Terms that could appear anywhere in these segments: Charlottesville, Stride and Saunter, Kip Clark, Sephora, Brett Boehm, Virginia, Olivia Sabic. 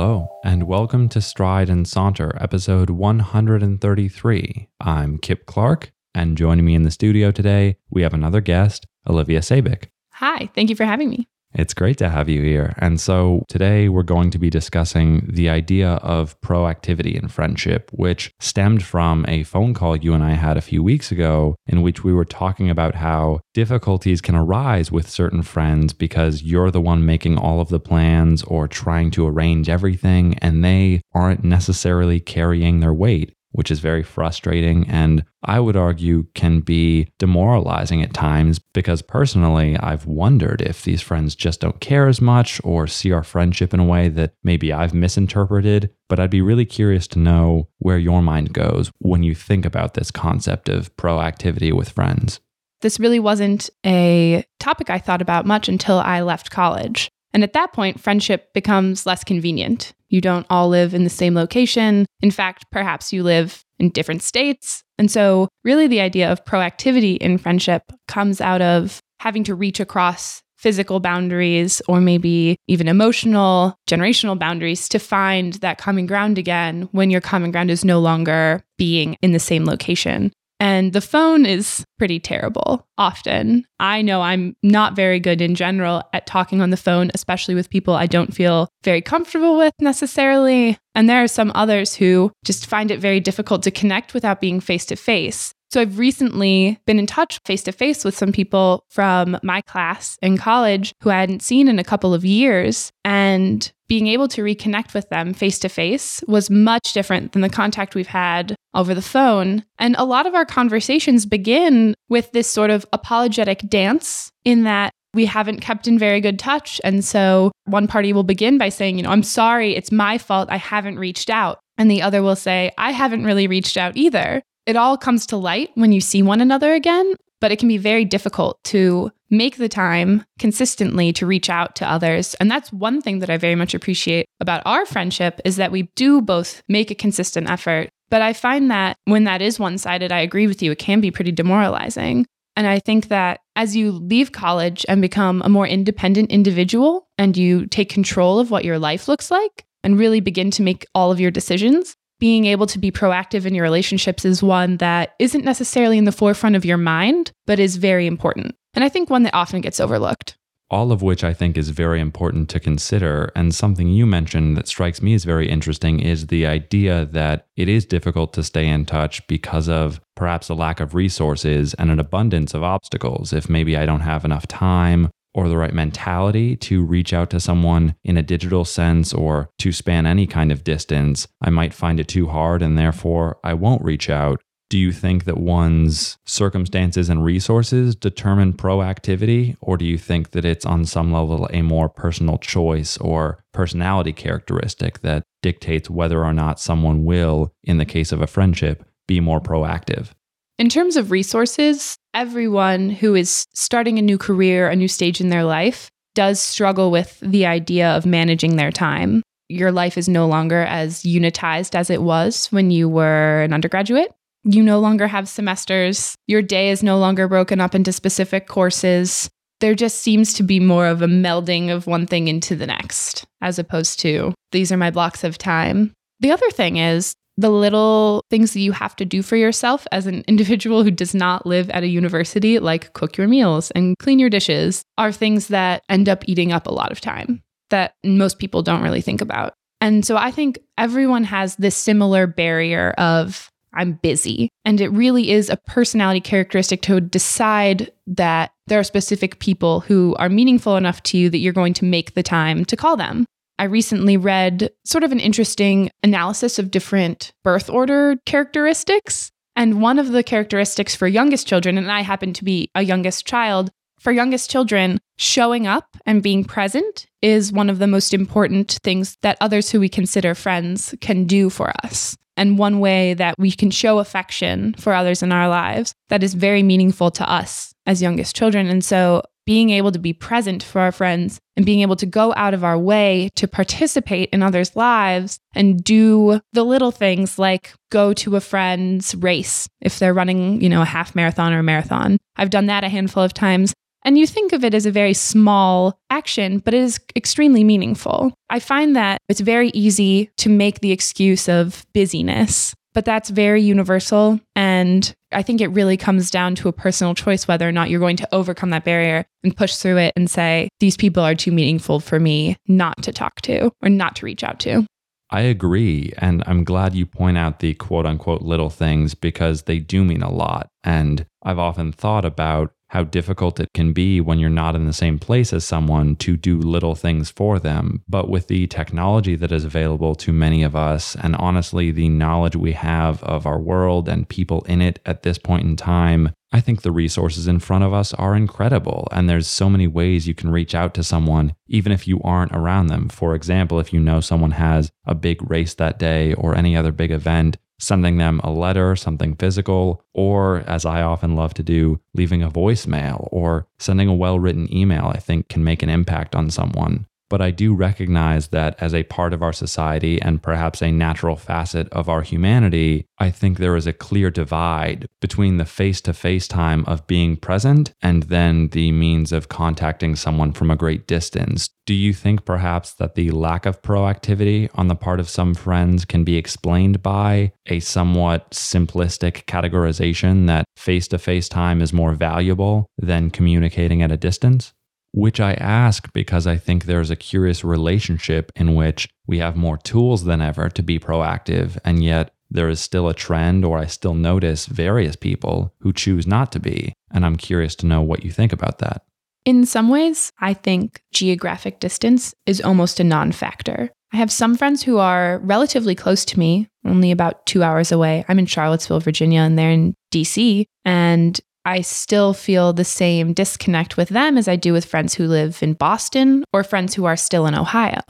Hello, and welcome to Stride and Saunter, episode 133. I'm Kip Clark, and joining me in the studio today, we have another guest, Olivia Sabic. Hi, thank you for having me. It's great to have you here. And so today we're going to be discussing the idea of proactivity in friendship, which stemmed from a phone call you and I had a few weeks ago in which we were talking about how difficulties can arise with certain friends because you're the one making all of the plans or trying to arrange everything, and they aren't necessarily carrying their weight, which is very frustrating and I would argue can be demoralizing at times because personally, I've wondered if these friends just don't care as much or see our friendship in a way that maybe I've misinterpreted, but I'd be really curious to know where your mind goes when you think about this concept of proactivity with friends. This really wasn't a topic I thought about much until I left college. And at that point, friendship becomes less convenient. You don't all live in the same location. In fact, perhaps you live in different states. And so really the idea of proactivity in friendship comes out of having to reach across physical boundaries or maybe even emotional, generational boundaries to find that common ground again when your common ground is no longer being in the same location. And the phone is pretty terrible often. I know I'm not very good in general at talking on the phone, especially with people I don't feel very comfortable with necessarily. And there are some others who just find it very difficult to connect without being face-to-face. So I've recently been in touch face-to-face with some people from my class in college who I hadn't seen in a couple of years. And being able to reconnect with them face-to-face was much different than the contact we've had over the phone. And a lot of our conversations begin with this sort of apologetic dance in that we haven't kept in very good touch. And so one party will begin by saying, I'm sorry, it's my fault, I haven't reached out. And the other will say, I haven't really reached out either. It all comes to light when you see one another again, but it can be very difficult to make the time consistently to reach out to others. And that's one thing that I very much appreciate about our friendship is that we do both make a consistent effort. But I find that when that is one-sided, I agree with you, it can be pretty demoralizing. And I think that as you leave college and become a more independent individual and you take control of what your life looks like and really begin to make all of your decisions, being able to be proactive in your relationships is one that isn't necessarily in the forefront of your mind, but is very important. And I think one that often gets overlooked. All of which I think is very important to consider. And something you mentioned that strikes me as very interesting is the idea that it is difficult to stay in touch because of perhaps a lack of resources and an abundance of obstacles. If maybe I don't have enough time or the right mentality to reach out to someone in a digital sense or to span any kind of distance, I might find it too hard and therefore I won't reach out. Do you think that one's circumstances and resources determine proactivity, or do you think that it's on some level a more personal choice or personality characteristic that dictates whether or not someone will, in the case of a friendship, be more proactive? In terms of resources, everyone who is starting a new career, a new stage in their life, does struggle with the idea of managing their time. Your life is no longer as unitized as it was when you were an undergraduate. You no longer have semesters. Your day is no longer broken up into specific courses. There just seems to be more of a melding of one thing into the next, as opposed to, these are my blocks of time. The other thing is, the little things that you have to do for yourself as an individual who does not live at a university, like cook your meals and clean your dishes, are things that end up eating up a lot of time that most people don't really think about. And so I think everyone has this similar barrier of, I'm busy. And it really is a personality characteristic to decide that there are specific people who are meaningful enough to you that you're going to make the time to call them. I recently read sort of an interesting analysis of different birth order characteristics. And one of the characteristics for youngest children, and I happen to be a youngest child, for youngest children, showing up and being present is one of the most important things that others who we consider friends can do for us. And one way that we can show affection for others in our lives that is very meaningful to us as youngest children. And so being able to be present for our friends and being able to go out of our way to participate in others' lives and do the little things like go to a friend's race if they're running, a half marathon or a marathon. I've done that a handful of times. And you think of it as a very small action, but it is extremely meaningful. I find that it's very easy to make the excuse of busyness, but that's very universal. And I think it really comes down to a personal choice, whether or not you're going to overcome that barrier and push through it and say, these people are too meaningful for me not to talk to or not to reach out to. I agree. And I'm glad you point out the quote unquote little things, because they do mean a lot. And I've often thought about how difficult it can be when you're not in the same place as someone to do little things for them. But with the technology that is available to many of us, and honestly, the knowledge we have of our world and people in it at this point in time, I think the resources in front of us are incredible. And there's so many ways you can reach out to someone, even if you aren't around them. For example, if you know someone has a big race that day or any other big event, sending them a letter, something physical, or as I often love to do, leaving a voicemail or sending a well-written email, I think can make an impact on someone. But I do recognize that as a part of our society and perhaps a natural facet of our humanity, I think there is a clear divide between the face-to-face time of being present and then the means of contacting someone from a great distance. Do you think perhaps that the lack of proactivity on the part of some friends can be explained by a somewhat simplistic categorization that face-to-face time is more valuable than communicating at a distance? Which I ask because I think there's a curious relationship in which we have more tools than ever to be proactive, and yet there is still a trend, or I still notice various people who choose not to be, and I'm curious to know what you think about that. In some ways, I think geographic distance is almost a non-factor. I have some friends who are relatively close to me, only about 2 hours away. I'm in Charlottesville, Virginia, and they're in DC, and I still feel the same disconnect with them as I do with friends who live in Boston or friends who are still in Ohio.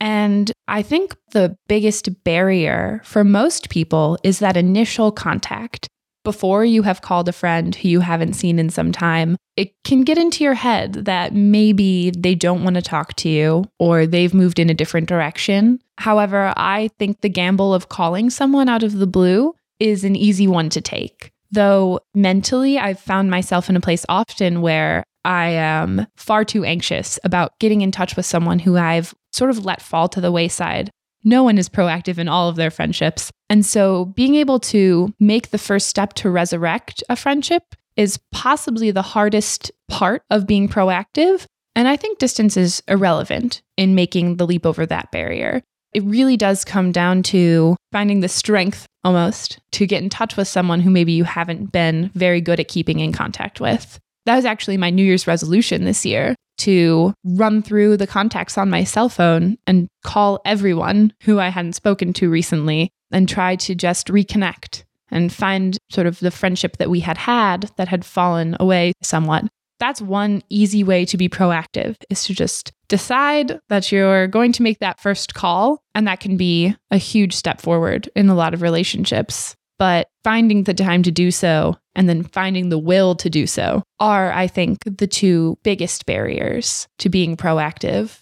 And I think the biggest barrier for most people is that initial contact. Before you have called a friend who you haven't seen in some time, it can get into your head that maybe they don't want to talk to you or they've moved in a different direction. However, I think the gamble of calling someone out of the blue is an easy one to take. Though mentally, I've found myself in a place often where I am far too anxious about getting in touch with someone who I've sort of let fall to the wayside. No one is proactive in all of their friendships. And so being able to make the first step to resurrect a friendship is possibly the hardest part of being proactive. And I think distance is irrelevant in making the leap over that barrier. It really does come down to finding the strength almost to get in touch with someone who maybe you haven't been very good at keeping in contact with. That was actually my New Year's resolution this year, to run through the contacts on my cell phone and call everyone who I hadn't spoken to recently and try to just reconnect and find sort of the friendship that we had that had fallen away somewhat. That's one easy way to be proactive, is to just decide that you're going to make that first call. And that can be a huge step forward in a lot of relationships. But finding the time to do so and then finding the will to do so are, I think, the two biggest barriers to being proactive.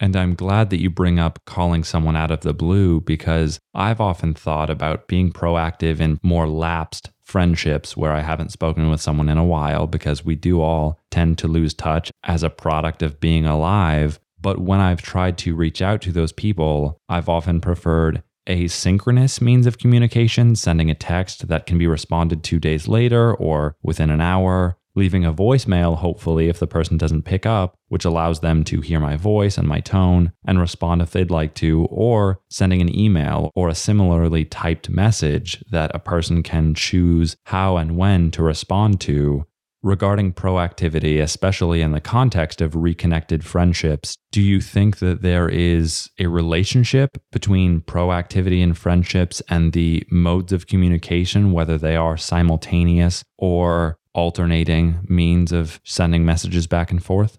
And I'm glad that you bring up calling someone out of the blue, because I've often thought about being proactive in more lapsed friendships where I haven't spoken with someone in a while, because we do all tend to lose touch as a product of being alive. But when I've tried to reach out to those people, I've often preferred asynchronous means of communication, sending a text that can be responded to days later or within an hour, leaving a voicemail, hopefully, if the person doesn't pick up, which allows them to hear my voice and my tone and respond if they'd like to, or sending an email or a similarly typed message that a person can choose how and when to respond to. Regarding proactivity, especially in the context of reconnected friendships, do you think that there is a relationship between proactivity in friendships and the modes of communication, whether they are simultaneous or alternating means of sending messages back and forth?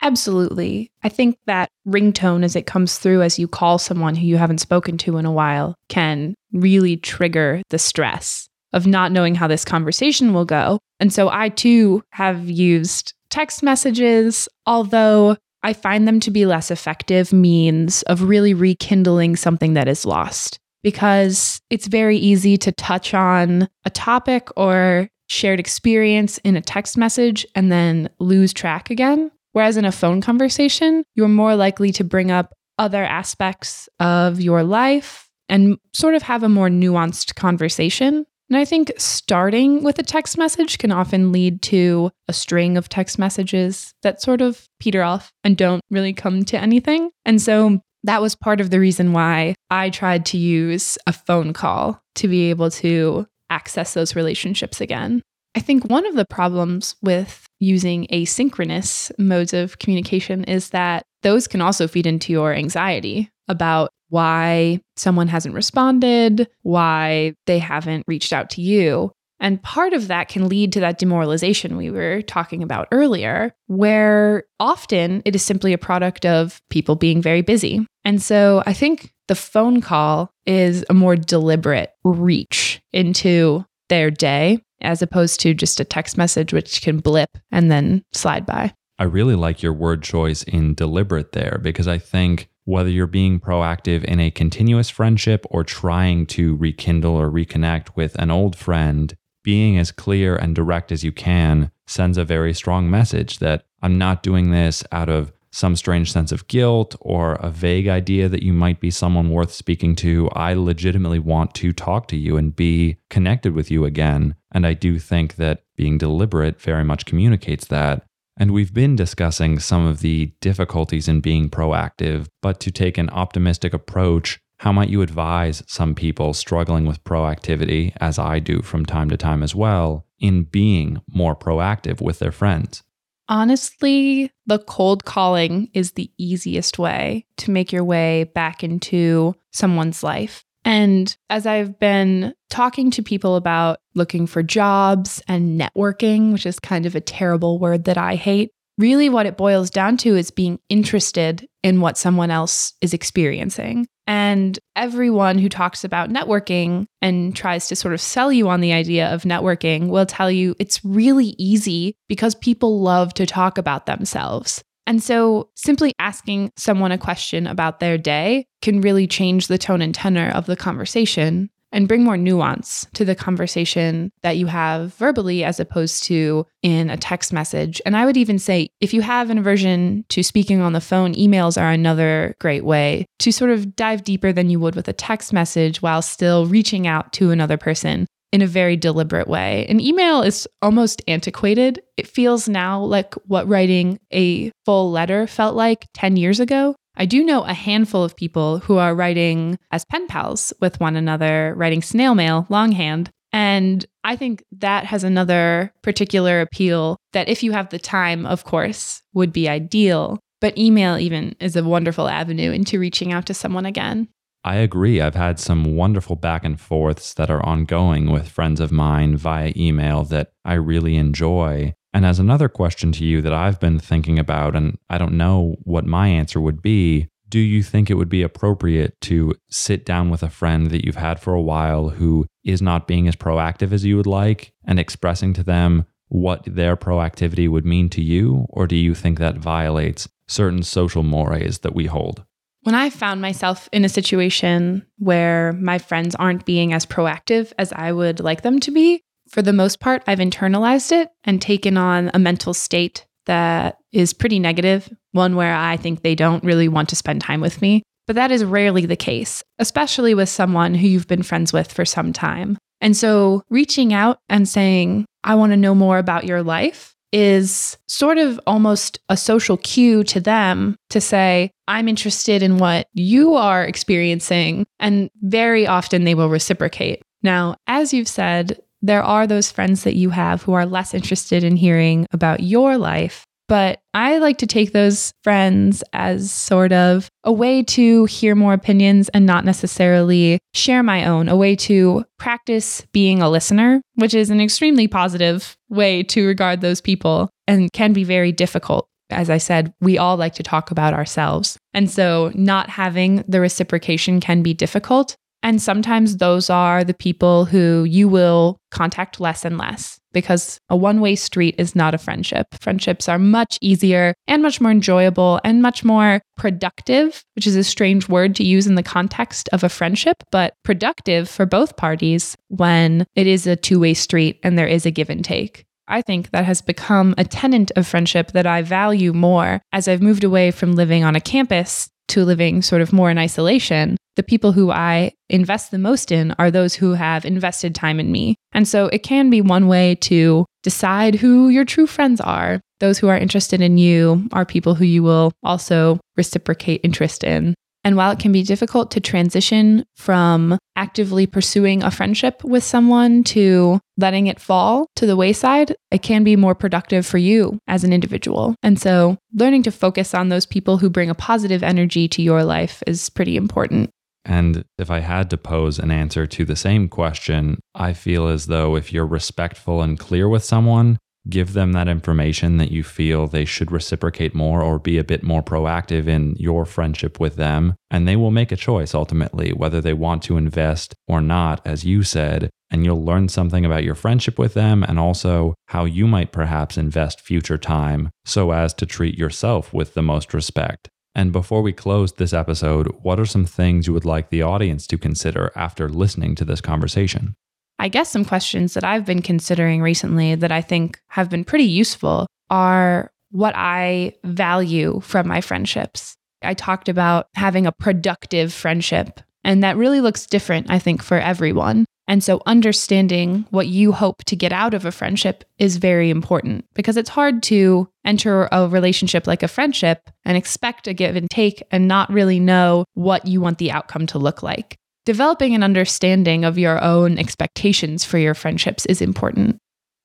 Absolutely. I think that ringtone as it comes through as you call someone who you haven't spoken to in a while can really trigger the stress of not knowing how this conversation will go. And so I too have used text messages, although I find them to be less effective means of really rekindling something that is lost, because it's very easy to touch on a topic or shared experience in a text message and then lose track again. Whereas in a phone conversation, you're more likely to bring up other aspects of your life and sort of have a more nuanced conversation. And I think starting with a text message can often lead to a string of text messages that sort of peter off and don't really come to anything. And so that was part of the reason why I tried to use a phone call to be able to access those relationships again. I think one of the problems with using asynchronous modes of communication is that those can also feed into your anxiety about why someone hasn't responded, why they haven't reached out to you. And part of that can lead to that demoralization we were talking about earlier, where often it is simply a product of people being very busy. And so I think the phone call is a more deliberate reach into their day, as opposed to just a text message, which can blip and then slide by. I really like your word choice in deliberate there, because I think whether you're being proactive in a continuous friendship or trying to rekindle or reconnect with an old friend, being as clear and direct as you can sends a very strong message that I'm not doing this out of some strange sense of guilt or a vague idea that you might be someone worth speaking to. I legitimately want to talk to you and be connected with you again. And I do think that being deliberate very much communicates that. And we've been discussing some of the difficulties in being proactive, but to take an optimistic approach, how might you advise some people struggling with proactivity, as I do from time to time as well, in being more proactive with their friends? Honestly, the cold calling is the easiest way to make your way back into someone's life. And as I've been talking to people about looking for jobs and networking, which is kind of a terrible word that I hate, really what it boils down to is being interested in what someone else is experiencing. And everyone who talks about networking and tries to sort of sell you on the idea of networking will tell you it's really easy because people love to talk about themselves. And so simply asking someone a question about their day can really change the tone and tenor of the conversation and bring more nuance to the conversation that you have verbally as opposed to in a text message. And I would even say, if you have an aversion to speaking on the phone, emails are another great way to sort of dive deeper than you would with a text message while still reaching out to another person in a very deliberate way. An email is almost antiquated. It feels now like what writing a full letter felt like 10 years ago. I do know a handful of people who are writing as pen pals with one another, writing snail mail, longhand. And I think that has another particular appeal that, if you have the time, of course, would be ideal. But email even is a wonderful avenue into reaching out to someone again. I agree. I've had some wonderful back and forths that are ongoing with friends of mine via email that I really enjoy. And as another question to you that I've been thinking about, and I don't know what my answer would be, do you think it would be appropriate to sit down with a friend that you've had for a while who is not being as proactive as you would like and expressing to them what their proactivity would mean to you? Or do you think that violates certain social mores that we hold? When I found myself in a situation where my friends aren't being as proactive as I would like them to be, for the most part, I've internalized it and taken on a mental state that is pretty negative, one where I think they don't really want to spend time with me. But that is rarely the case, especially with someone who you've been friends with for some time. And so reaching out and saying, I want to know more about your life, is sort of almost a social cue to them to say, I'm interested in what you are experiencing. And very often they will reciprocate. Now, as you've said, there are those friends that you have who are less interested in hearing about your life, but I like to take those friends as sort of a way to hear more opinions and not necessarily share my own, a way to practice being a listener, which is an extremely positive way to regard those people and can be very difficult. As I said, we all like to talk about ourselves. And so not having the reciprocation can be difficult. And sometimes those are the people who you will contact less and less, because a one-way street is not a friendship. Friendships are much easier and much more enjoyable and much more productive, which is a strange word to use in the context of a friendship, but productive for both parties when it is a two-way street and there is a give and take. I think that has become a tenet of friendship that I value more as I've moved away from living on a campus to living sort of more in isolation. The people who I invest the most in are those who have invested time in me. And so it can be one way to decide who your true friends are. Those who are interested in you are people who you will also reciprocate interest in. And while it can be difficult to transition from actively pursuing a friendship with someone to letting it fall to the wayside, it can be more productive for you as an individual. And so learning to focus on those people who bring a positive energy to your life is pretty important. And if I had to pose an answer to the same question, I feel as though if you're respectful and clear with someone, give them that information that you feel they should reciprocate more or be a bit more proactive in your friendship with them. And they will make a choice ultimately, whether they want to invest or not, as you said. And you'll learn something about your friendship with them and also how you might perhaps invest future time so as to treat yourself with the most respect. And before we close this episode, what are some things you would like the audience to consider after listening to this conversation? I guess some questions that I've been considering recently that I think have been pretty useful are what I value from my friendships. I talked about having a productive friendship, and that really looks different, I think, for everyone. And so understanding what you hope to get out of a friendship is very important, because it's hard to enter a relationship like a friendship and expect a give and take and not really know what you want the outcome to look like. Developing an understanding of your own expectations for your friendships is important.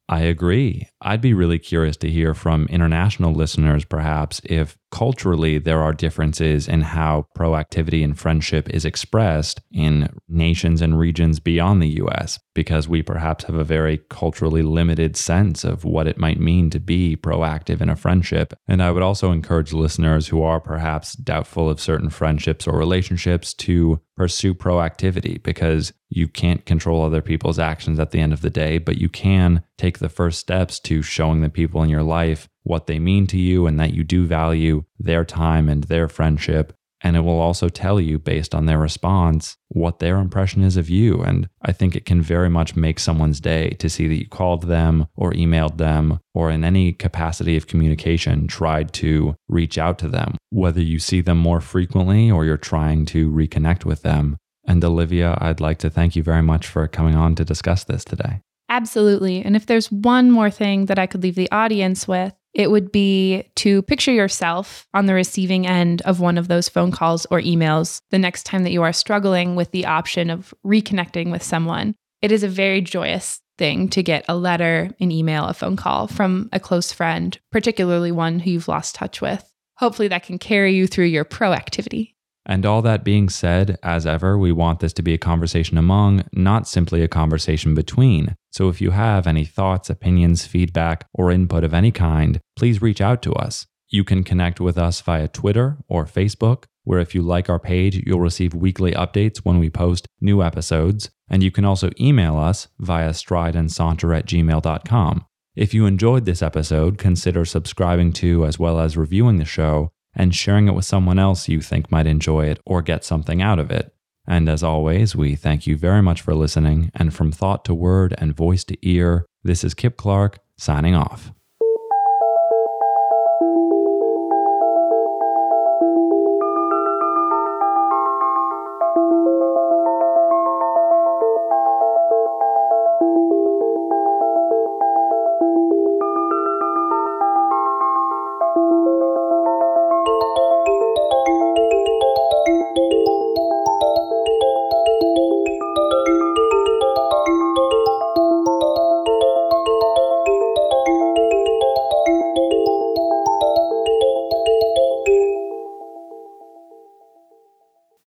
I agree. I'd be really curious to hear from international listeners, perhaps, if culturally there are differences in how proactivity in friendship is expressed in nations and regions beyond the US, because we perhaps have a very culturally limited sense of what it might mean to be proactive in a friendship. And I would also encourage listeners who are perhaps doubtful of certain friendships or relationships to pursue proactivity, because you can't control other people's actions at the end of the day, but you can take the first steps to showing the people in your life what they mean to you and that you do value their time and their friendship. And it will also tell you, based on their response, what their impression is of you. And I think it can very much make someone's day to see that you called them or emailed them or in any capacity of communication tried to reach out to them, whether you see them more frequently or you're trying to reconnect with them. And Olivia, I'd like to thank you very much for coming on to discuss this today. Absolutely. And if there's one more thing that I could leave the audience with, it would be to picture yourself on the receiving end of one of those phone calls or emails the next time that you are struggling with the option of reconnecting with someone. It is a very joyous thing to get a letter, an email, a phone call from a close friend, particularly one who you've lost touch with. Hopefully that can carry you through your proactivity. And all that being said, as ever, we want this to be a conversation among, not simply a conversation between. So if you have any thoughts, opinions, feedback, or input of any kind, please reach out to us. You can connect with us via Twitter or Facebook, where if you like our page, you'll receive weekly updates when we post new episodes. And you can also email us via strideandsaunter@gmail.com. If you enjoyed this episode, consider subscribing to as well as reviewing the show, and sharing it with someone else you think might enjoy it or get something out of it. And as always, we thank you very much for listening, and from thought to word and voice to ear, this is Kip Clark, signing off.